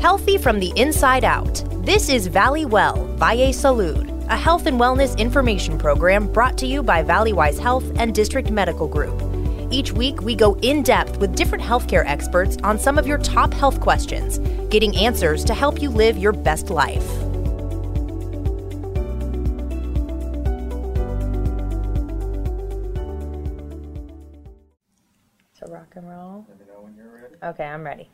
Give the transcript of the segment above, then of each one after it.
Healthy from the inside out. This is Valley Well, Valle Salud, a health and wellness information program brought to you by Valleywise Health and District Medical Group. Each week, we go in-depth with different healthcare experts on some of your top health questions, getting answers to help you live your best life. So rock and roll. Let me know when you're ready. Okay, I'm ready.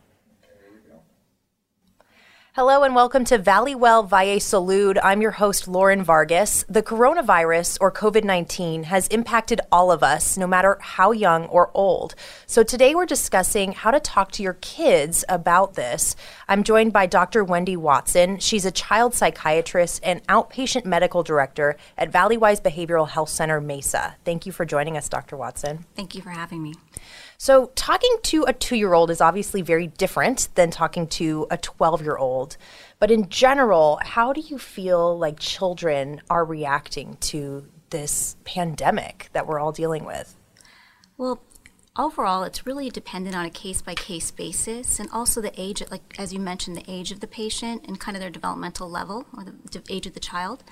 Hello and welcome to Valley Well, Valle Salud. I'm your host, Lauren Vargas. The coronavirus, or COVID-19, has impacted all of us, no matter how young or old. So today we're discussing how to talk to your kids about this. I'm joined by Dr. Wendy Watson. She's a child psychiatrist and outpatient medical director at Valleywise Behavioral Health Center Mesa. Thank you for joining us, Dr. Watson. Thank you for having me. So talking to a 2-year-old is obviously very different than talking to a 12-year-old. But in general, how do you feel like children are reacting to this pandemic that we're all dealing with? Well, overall, it's really dependent on a case-by-case basis, and also the age, like as you mentioned, the age of the patient and kind of their developmental level or the age of the child.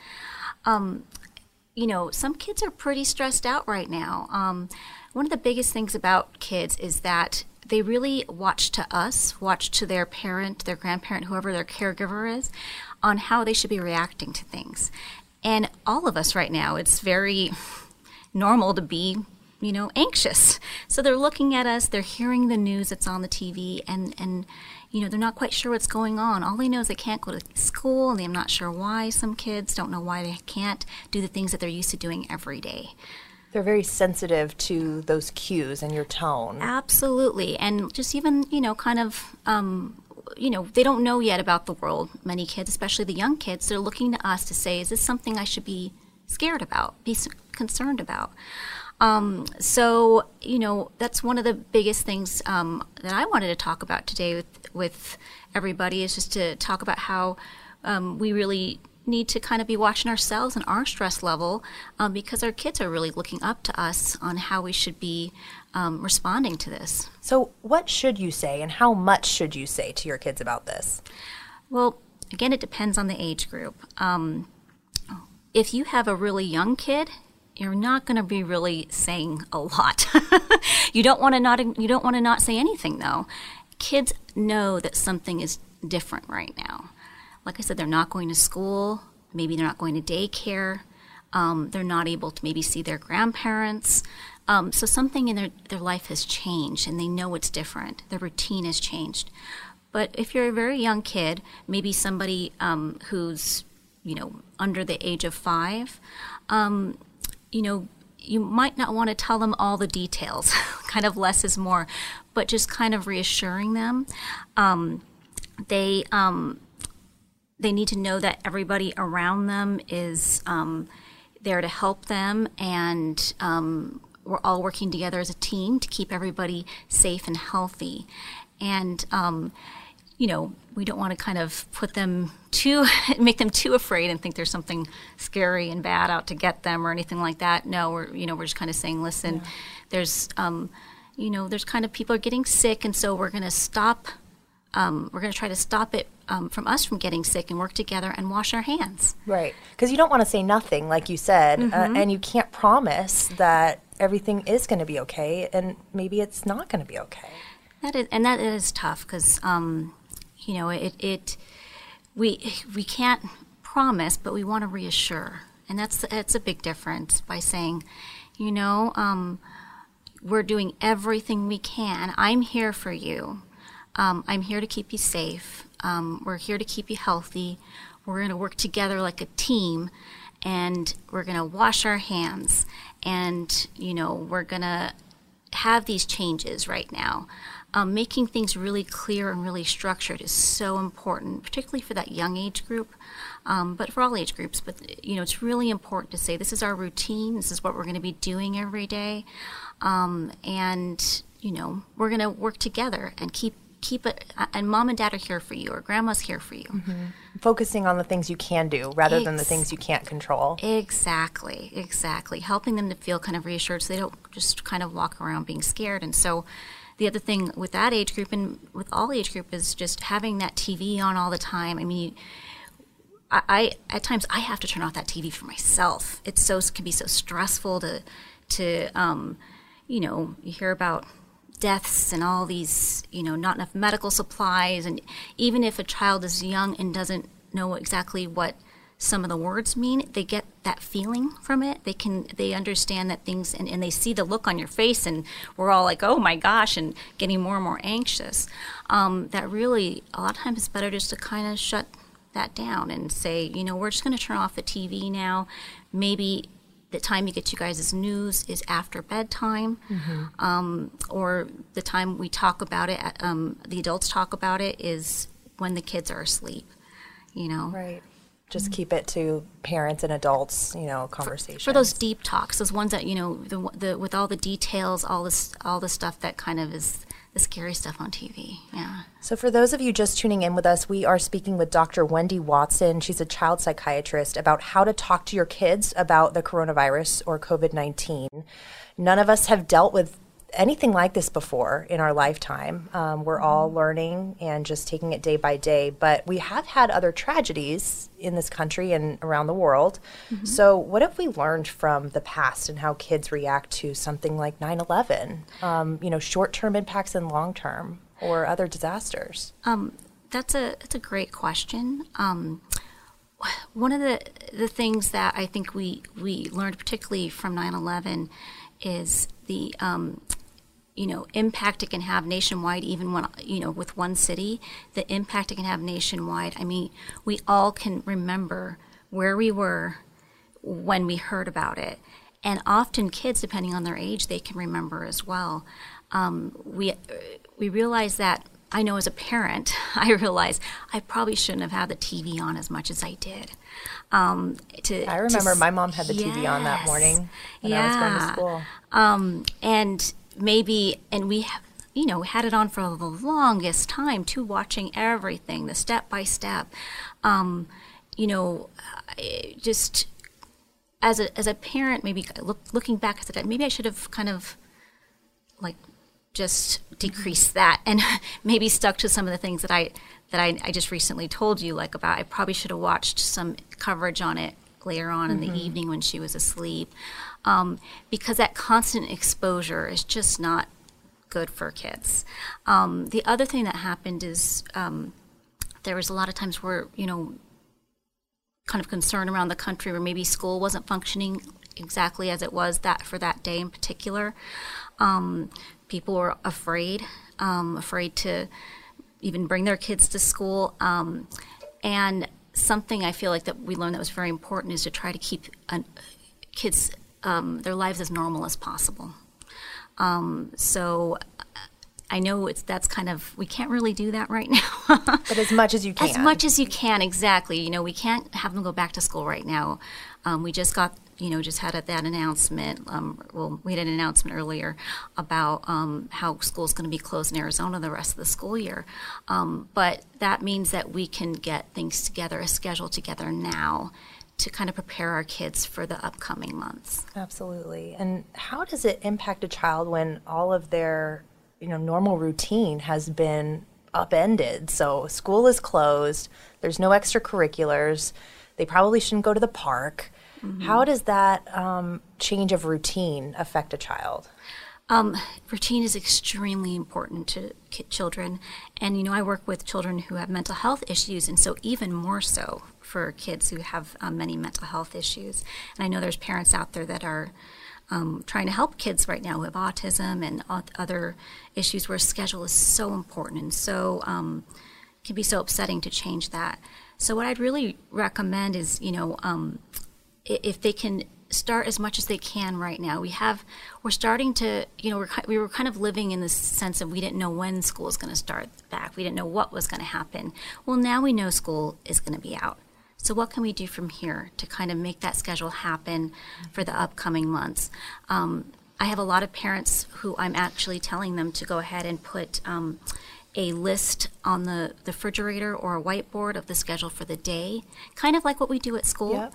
You know, some kids are pretty stressed out right now. One of the biggest things about kids is that they really watch to us, watch to their parent, their grandparent, whoever their caregiver is, on how they should be reacting to things. And all of us right now, it's very normal to be, you know, anxious. So they're looking at us, they're hearing the news that's on the TV, and you know, they're not quite sure what's going on. All they know is they can't go to school, and they're not sure why. Some kids don't know why they can't do the things that they're used to doing every day. They're very sensitive to those cues and your tone. Absolutely. And just even, you know, kind of, you know, they don't know yet about the world. Many kids, especially the young kids, they're looking to us to say, is this something I should be scared about, be concerned about? So, you know, that's one of the biggest things that I wanted to talk about today with everybody, is just to talk about how we really need to kind of be watching ourselves and our stress level, because our kids are really looking up to us on how we should be responding to this. So what should you say and how much should you say to your kids about this? Well, again, it depends on the age group. If you have a really young kid, you're not going to be really saying a lot. You don't want to not say anything, though. Kids know that something is different right now. Like I said, they're not going to school, maybe they're not going to daycare, they're not able to maybe see their grandparents. So something in their life has changed, and they know it's different. Their routine has changed. But if you're a very young kid, maybe somebody who's, you know, under the age of 5, you know, you might not want to tell them all the details. Kind of less is more, but just kind of reassuring them. They need to know that everybody around them is there to help them, and we're all working together as a team to keep everybody safe and healthy. And, you know, we don't want to kind of put them too, make them too afraid and think there's something scary and bad out to get them or anything like that. No, we're just kind of saying, listen, yeah. There's kind of people are getting sick, and so we're going to stop. We're going to try to stop it from us from getting sick, and work together and wash our hands. Right. Because you don't want to say nothing, like you said, and you can't promise that everything is going to be okay, and maybe it's not going to be okay. That is tough because, you know, we can't promise, but we want to reassure. And that's a big difference by saying, you know, we're doing everything we can. I'm here for you. I'm here to keep you safe. We're here to keep you healthy. We're going to work together like a team, and we're going to wash our hands. And, you know, we're going to have these changes right now. Making things really clear and really structured is so important, particularly for that young age group, but for all age groups. But, you know, it's really important to say this is our routine. This is what we're going to be doing every day. And, you know, we're going to work together and keep it, and mom and dad are here for you, or grandma's here for you. Mm-hmm. Focusing on the things you can do rather than the things you can't control. Exactly. Helping them to feel kind of reassured so they don't just kind of walk around being scared. And so The other thing with that age group and with all age group is just having that TV on all the time. I mean, I at times I have to turn off that TV for myself. It's so, it can be so stressful to you know, you hear about deaths and all these, you know, not enough medical supplies. And even if a child is young and doesn't know exactly what some of the words mean, they get that feeling from it. They understand that things, and they see the look on your face, and we're all like, oh my gosh, and getting more and more anxious. That really, a lot of times it's better just to kind of shut that down and say, you know, we're just going to turn off the TV now. Maybe the time you get you guys' news is after bedtime, mm-hmm. Or the time we talk about it, the adults talk about it, is when the kids are asleep, you know. Right. Just keep it to parents and adults, you know, conversations. For those deep talks, those ones that, you know, the with all the details, all the stuff that kind of is the scary stuff on TV, yeah. So for those of you just tuning in with us, we are speaking with Dr. Wendy Watson. She's a child psychiatrist about how to talk to your kids about the coronavirus or COVID-19. None of us have dealt with anything like this before in our lifetime. We're all learning and just taking it day by day, but we have had other tragedies in this country and around the world. Mm-hmm. So what have we learned from the past and how kids react to something like 9/11, you know, short-term impacts and long-term, or other disasters? That's a great question. One of the things that I think we learned particularly from 9/11 is the you know, impact it can have nationwide, even when, you know, with one city, the impact it can have nationwide. I mean, we all can remember where we were when we heard about it. And often kids, depending on their age, they can remember as well. We realize that, I know as a parent, I realize I probably shouldn't have had the TV on as much as I did. I remember my mom had the TV on that morning when I was going to school. And we, you know, had it on for the longest time, too, watching everything, the step-by-step. You know, just as a parent, maybe looking back, I said, maybe I should have kind of, like, just decreased that and maybe stuck to some of the things that I just recently told you, like, about I probably should have watched some coverage on it later on in the evening when she was asleep. Because that constant exposure is just not good for kids. The other thing that happened is there was a lot of times where, you know, kind of concern around the country where maybe school wasn't functioning exactly as it was for that day in particular. People were afraid to even bring their kids to school. And something I feel like that we learned that was very important is to try to keep kids their lives as normal as possible. So I know that's kind of, we can't really do that right now. But as much as you can. As much as you can, exactly. You know, we can't have them go back to school right now. We just got, you know, just had that announcement. We had an announcement earlier about how school's going to be closed in Arizona the rest of the school year. But that means that we can get things together, a schedule together now, to kind of prepare our kids for the upcoming months. Absolutely. And how does it impact a child when all of their, you know, normal routine has been upended? So school is closed, there's no extracurriculars, they probably shouldn't go to the park. Mm-hmm. How does that change of routine affect a child? Routine is extremely important to children. And, you know, I work with children who have mental health issues, and so even more so for kids who have many mental health issues. And I know there's parents out there that are trying to help kids right now who have autism and other issues where schedule is so important and so can be so upsetting to change that. So what I'd really recommend is, you know, if they can start as much as they can right now. We're starting to, you know, we were kind of living in this sense of we didn't know when school was going to start back. We didn't know what was going to happen. Well, now we know school is going to be out. So what can we do from here to kind of make that schedule happen for the upcoming months? I have a lot of parents who I'm actually telling them to go ahead and put a list on the refrigerator or a whiteboard of the schedule for the day, kind of like what we do at school. Yep.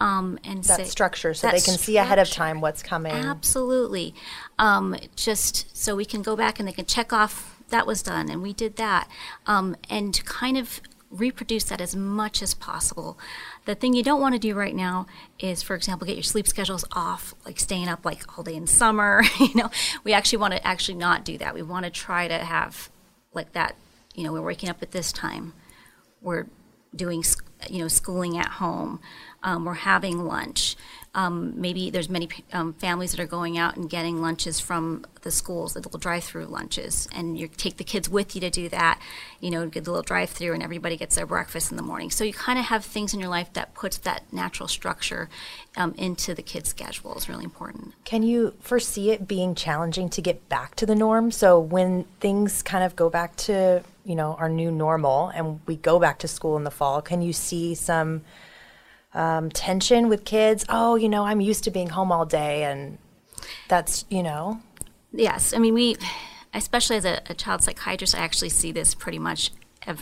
And that structure, so that they can see ahead of time what's coming. Absolutely. Just so we can go back and they can check off that was done and we did that, and to kind of reproduce that as much as possible. The thing you don't want to do right now is, for example, get your sleep schedules off, like staying up like all day in summer. You know, we actually want to actually not do that. We want to try to have like that, you know, we're waking up at this time, we're doing, you know, schooling at home, we're having lunch. Maybe there's many families that are going out and getting lunches from the schools, the little drive-through lunches, and you take the kids with you to do that, you know, get the little drive-through and everybody gets their breakfast in the morning. So you kind of have things in your life that puts that natural structure into the kids' schedule is really important. Can you foresee it being challenging to get back to the norm? So when things kind of go back to, you know, our new normal and we go back to school in the fall, can you see some tension with kids? Oh, you know, I'm used to being home all day, and that's, you know. Yes, I mean, we, especially as a child psychiatrist, I actually see this pretty much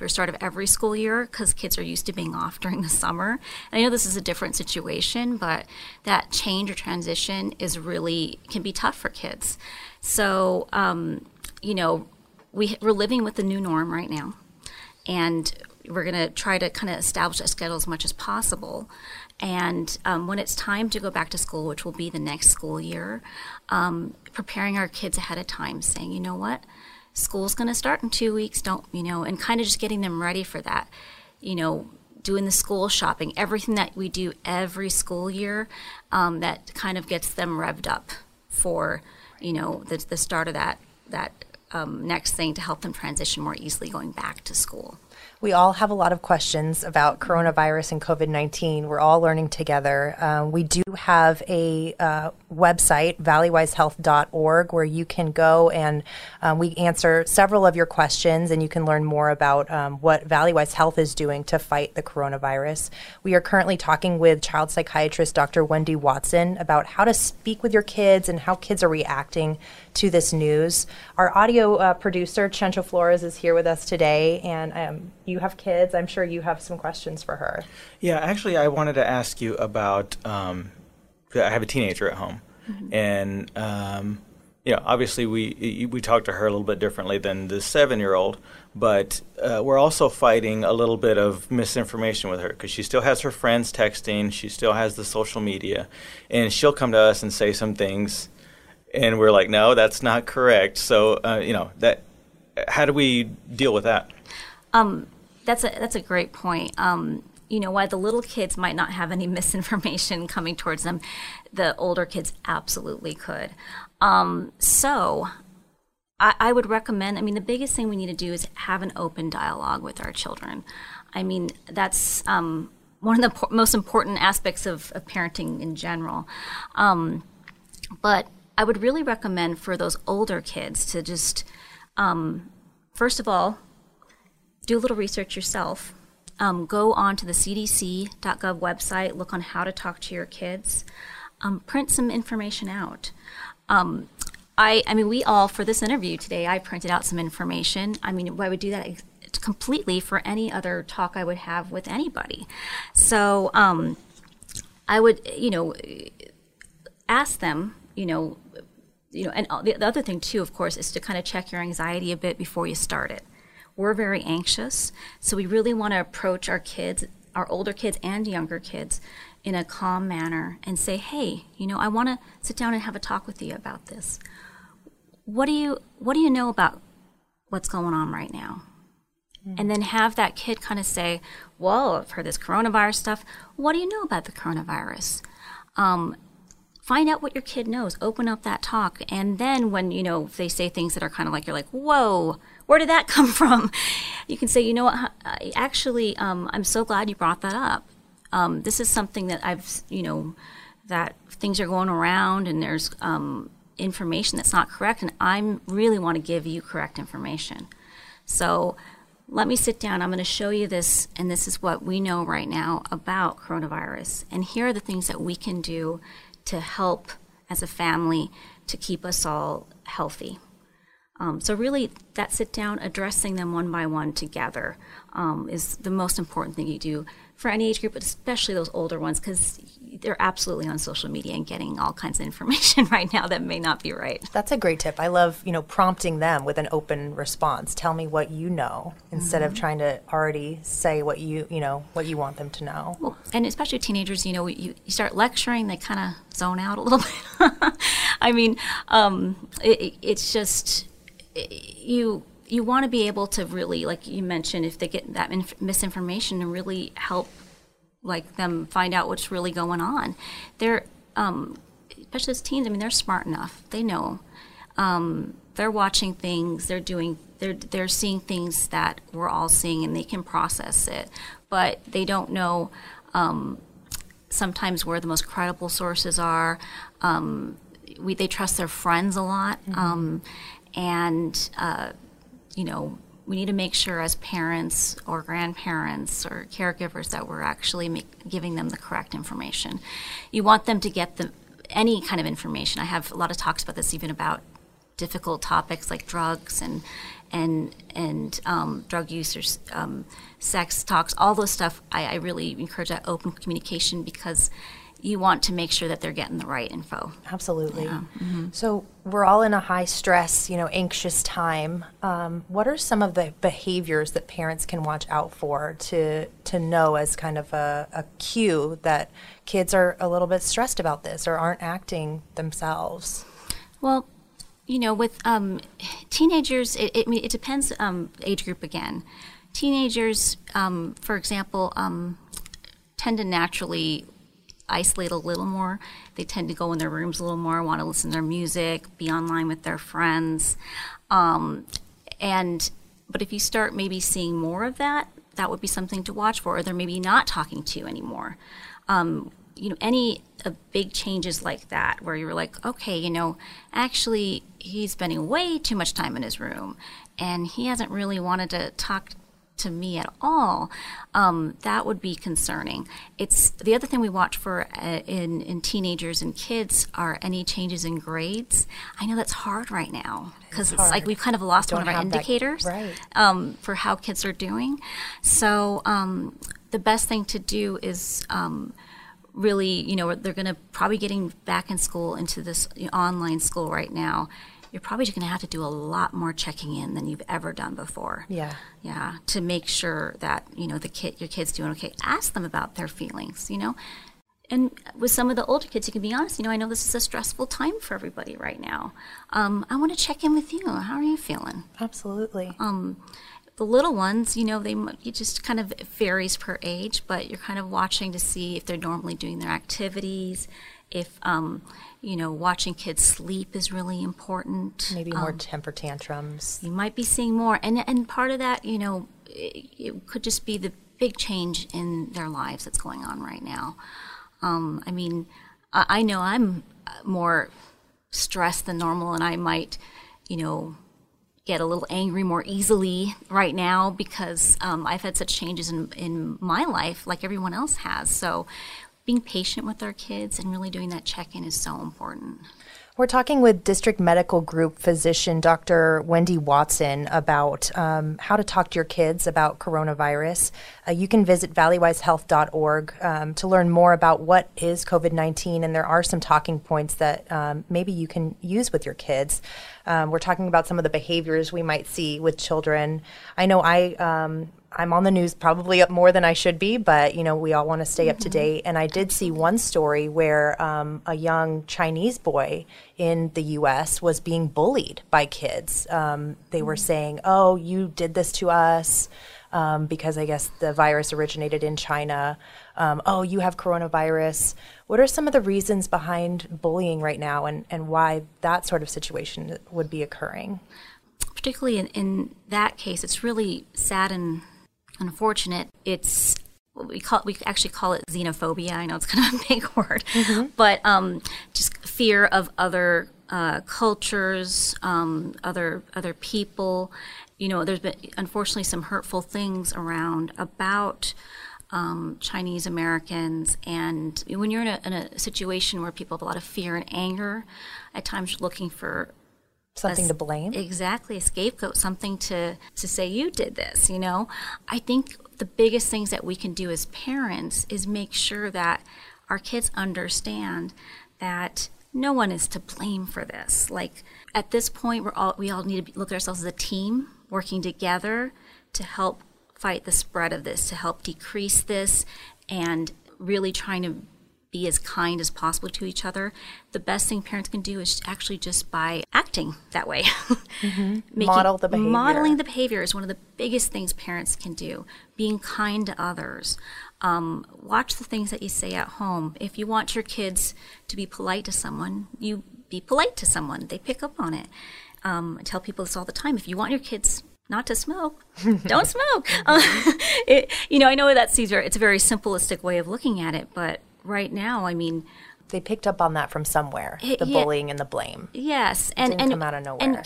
sort of every school year because kids are used to being off during the summer. And I know this is a different situation, but that change or transition is really, can be tough for kids. So, you know, we're living with the new norm right now, and we're going to try to kind of establish a schedule as much as possible. And when it's time to go back to school, which will be the next school year, preparing our kids ahead of time, saying, you know what, school's going to start in 2 weeks, don't, you know, and kind of just getting them ready for that, you know, doing the school shopping, everything that we do every school year, that kind of gets them revved up for, you know, the start of that next thing to help them transition more easily going back to school. We all have a lot of questions about coronavirus and COVID-19. We're all learning together. We do have a website, valleywisehealth.org, where you can go and we answer several of your questions, and you can learn more about what Valleywise Health is doing to fight the coronavirus. We are currently talking with child psychiatrist Dr. Wendy Watson about how to speak with your kids and how kids are reacting to this news. Our audio producer, Chencho Flores, is here with us today, and you have kids. I'm sure you have some questions for her. Yeah, actually, I wanted to ask you about, I have a teenager at home, mm-hmm. and you know, obviously we talk to her a little bit differently than the 7-year-old, but we're also fighting a little bit of misinformation with her because she still has her friends texting, she still has the social media, and she'll come to us and say some things, and we're like, no, that's not correct. So, you know, that, how do we deal with that? That's a great point. You know, while the little kids might not have any misinformation coming towards them, the older kids absolutely could. So I would recommend, I mean, the biggest thing we need to do is have an open dialogue with our children. I mean, that's one of the most important aspects of parenting in general. But I would really recommend for those older kids to just, first of all, do a little research yourself. Go on to the CDC.gov website, look on how to talk to your kids. Print some information out. I mean, we all, for this interview today, I printed out some information. I mean, I would do that completely for any other talk I would have with anybody. So I would, you know, ask them, you know, and the other thing too, of course, is to kind of check your anxiety a bit before you start it. We're very anxious, so we really want to approach our kids, our older kids and younger kids, in a calm manner and say, hey, you know, I want to sit down and have a talk with you about this. What do you know about what's going on right now? Mm-hmm. And then have that kid kind of say, whoa, I've heard this coronavirus stuff. What do you know about the coronavirus? Find out what your kid knows. Open up that talk. And then when, you know, they say things that are kind of like, you're like, whoa, where did that come from? You can say, you know what, actually, I'm so glad you brought that up. This is something that I've, you know, that things are going around and there's information that's not correct, and I really want to give you correct information. So let me sit down. I'm going to show you this, and this is what we know right now about coronavirus. And here are the things that we can do to help as a family to keep us all healthy. So really, that sit down, addressing them one by one together is the most important thing you do for any age group, but especially those older ones, because they're absolutely on social media and getting all kinds of information right now that may not be right. That's a great tip. I love, prompting them with an open response. Tell me what you know, instead of trying to already say what what you want them to know. Well, and especially teenagers, you start lecturing, they kind of zone out a little bit. I mean, it's just... You want to be able to really, like you mentioned, if they get that misinformation, and really help them find out what's really going on. They're, especially those teens, they're smart enough. They know. They're watching things. They're seeing things that we're all seeing, and they can process it. But they don't know sometimes where the most credible sources are. They trust their friends a lot. Mm-hmm. And we need to make sure as parents or grandparents or caregivers that we're actually giving them the correct information. You want them to get any kind of information. I have a lot of talks about this, even about difficult topics like drugs and drug use or sex talks, all those stuff. I really encourage that open communication, because you want to make sure that they're getting the right info. Absolutely. Yeah. Mm-hmm. So we're all in a high stress, anxious time. What are some of the behaviors that parents can watch out for to know as kind of a cue that kids are a little bit stressed about this or aren't acting themselves? Well, with teenagers, it depends age group again. Teenagers, for example, tend to naturally isolate a little more. They tend to go in their rooms a little more, want to listen to their music, be online with their friends. But if you start maybe seeing more of that, that would be something to watch for, or they're maybe not talking to you anymore. Any big changes like that where you're like, okay, actually he's spending way too much time in his room and he hasn't really wanted to talk to me at all, that would be concerning. It's the other thing we watch for in teenagers and kids are any changes in grades. I know that's hard right now because it's like we've kind of lost one of our indicators for how kids are doing. So the best thing to do is really, they're going to probably getting back in school into this online school right now. You're probably going to have to do a lot more checking in than you've ever done before. Yeah. Yeah, to make sure that, your kid's doing okay. Ask them about their feelings, And with some of the older kids, you can be honest. I know this is a stressful time for everybody right now. I want to check in with you. How are you feeling? Absolutely. The little ones, it just kind of varies per age, but you're kind of watching to see if they're normally doing their activities, if, watching kids sleep is really important. Maybe more temper tantrums. You might be seeing more. And part of that, it could just be the big change in their lives that's going on right now. I know I'm more stressed than normal, and I might, get a little angry more easily right now because I've had such changes in my life like everyone else has. So being patient with our kids and really doing that check-in is so important. We're talking with District Medical Group physician Dr. Wendy Watson about how to talk to your kids about coronavirus. You can visit valleywisehealth.org to learn more about what is COVID-19, and there are some talking points that maybe you can use with your kids. We're talking about some of the behaviors we might see with children. I know I'm on the news probably up more than I should be, but, we all want to stay up to date. And I did see one story where a young Chinese boy in the U.S. was being bullied by kids. They were saying, oh, you did this to us because I guess the virus originated in China. Oh, you have coronavirus. What are some of the reasons behind bullying right now and why that sort of situation would be occurring? Particularly in that case, it's really sad and unfortunate. It's what we actually call it xenophobia. I know it's kind of a big word, but just fear of other cultures, other people. There's been unfortunately some hurtful things around about Chinese Americans, and when you're in a situation where people have a lot of fear and anger, at times you're looking for Something to blame? Exactly, a scapegoat, something to say you did this, you know. I think the biggest things that we can do as parents is make sure that our kids understand that no one is to blame for this. Like, at this point, we all need to look at ourselves as a team, working together to help fight the spread of this, to help decrease this, and really trying to be as kind as possible to each other. The best thing parents can do is actually just by acting that way. Mm-hmm. Model the behavior. Modeling the behavior is one of the biggest things parents can do. Being kind to others. Watch the things that you say at home. If you want your kids to be polite to someone, you be polite to someone. They pick up on it. I tell people this all the time. If you want your kids not to smoke, don't smoke. I know that it's a very simplistic way of looking at it, but right now, I mean, they picked up on that from somewhere, bullying and the blame. Yes. It didn't come out of nowhere.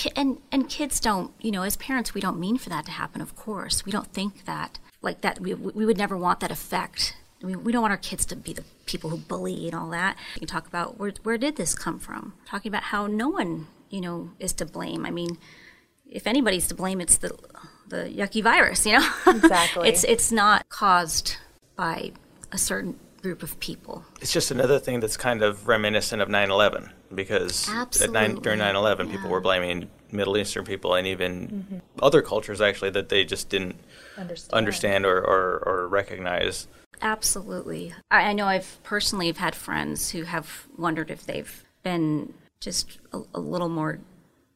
And kids don't, as parents, we don't mean for that to happen, of course. We don't think that, like that, we would never want that effect. We don't want our kids to be the people who bully and all that. You can talk about where did this come from? Talking about how no one, is to blame. I mean, if anybody's to blame, it's the yucky virus, Exactly. It's not caused by a certain group of people. It's just another thing that's kind of reminiscent of 9/11, because during 9/11, people were blaming Middle Eastern people and even other cultures, actually, that they just didn't understand or recognize. Absolutely. I know I've personally have had friends who have wondered if they've been just a little more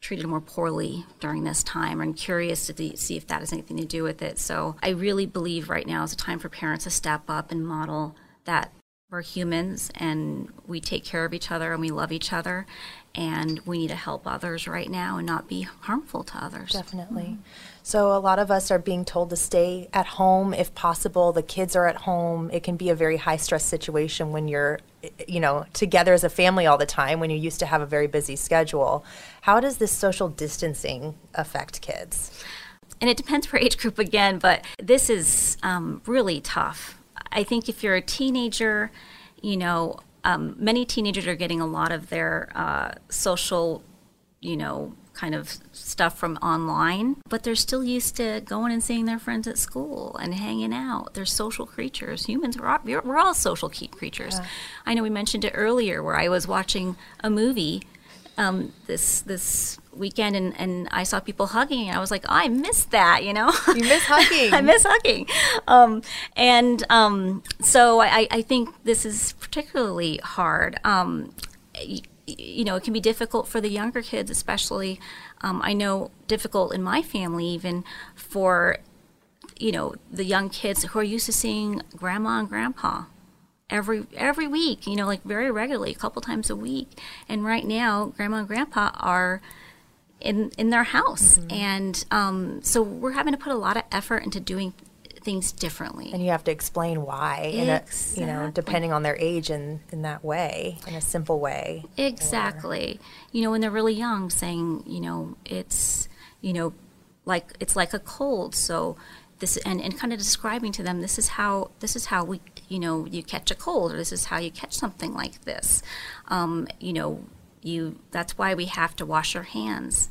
treated more poorly during this time, and curious to see if that has anything to do with it. So I really believe right now is a time for parents to step up and model that we're humans and we take care of each other and we love each other, and we need to help others right now and not be harmful to others. Definitely. Mm-hmm. So a lot of us are being told to stay at home if possible. The kids are at home. It can be a very high stress situation when you're, together as a family all the time, when you used to have a very busy schedule. How does this social distancing affect kids? And it depends per age group again, but this is really tough. I think if you're a teenager, many teenagers are getting a lot of their social, kind of stuff from online, but they're still used to going and seeing their friends at school and hanging out. They're social creatures. Humans, we're all social creatures. Yeah. I know we mentioned it earlier where I was watching a movie this weekend and I saw people hugging, and I was like, oh, I miss that, You miss hugging. I miss hugging. So I think this is particularly hard. It can be difficult for the younger kids, especially. I know difficult in my family even for, the young kids who are used to seeing grandma and grandpa every week, very regularly, a couple times a week. And right now, grandma and grandpa are in their house. Mm-hmm. And so we're having to put a lot of effort into doing things differently. And you have to explain why, exactly. Depending on their age in that way, in a simple way. Exactly. When they're really young, saying, it's, like it's like a cold. So this, and kind of describing to them, this is how we, you catch a cold, or this is how you catch something like this. That's why we have to wash our hands.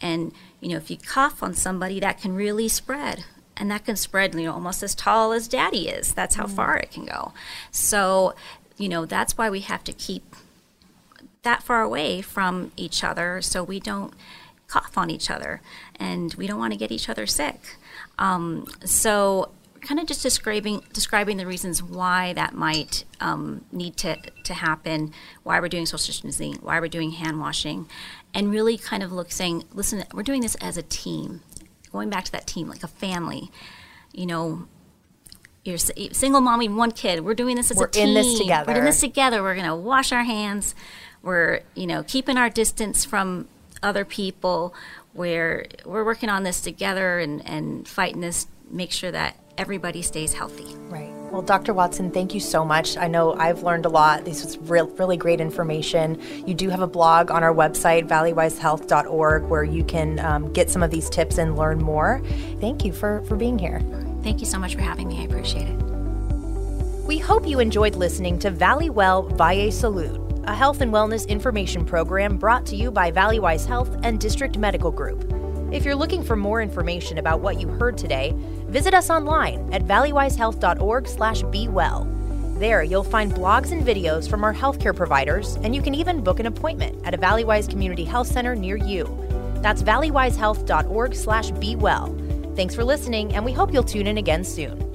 And, if you cough on somebody, that can really spread. And that can spread, almost as tall as daddy is. That's how far it can go. So, that's why we have to keep that far away from each other so we don't cough on each other. And we don't want to get each other sick. So kind of just describing the reasons why that might need to happen, why we're doing social distancing, why we're doing hand washing, and really kind of saying, listen, we're doing this as a team. Going back to that team, like a family, you're a single mommy, one kid. We're doing this as a team. We're in this together. We're going to wash our hands. We're, keeping our distance from other people. We're working on this together and fighting this, make sure that everybody stays healthy. Right. Well, Dr. Watson, thank you so much. I know I've learned a lot. This was really great information. You do have a blog on our website, valleywisehealth.org, where you can get some of these tips and learn more. Thank you for being here. Thank you so much for having me. I appreciate it. We hope you enjoyed listening to Valley Well Valle Salud. a health and wellness information program brought to you by Valleywise Health and District Medical Group. If you're looking for more information about what you heard today, visit us online at valleywisehealth.org/bewell. There, you'll find blogs and videos from our healthcare providers, and you can even book an appointment at a Valleywise Community Health Center near you. That's valleywisehealth.org/bewell. Thanks for listening, and we hope you'll tune in again soon.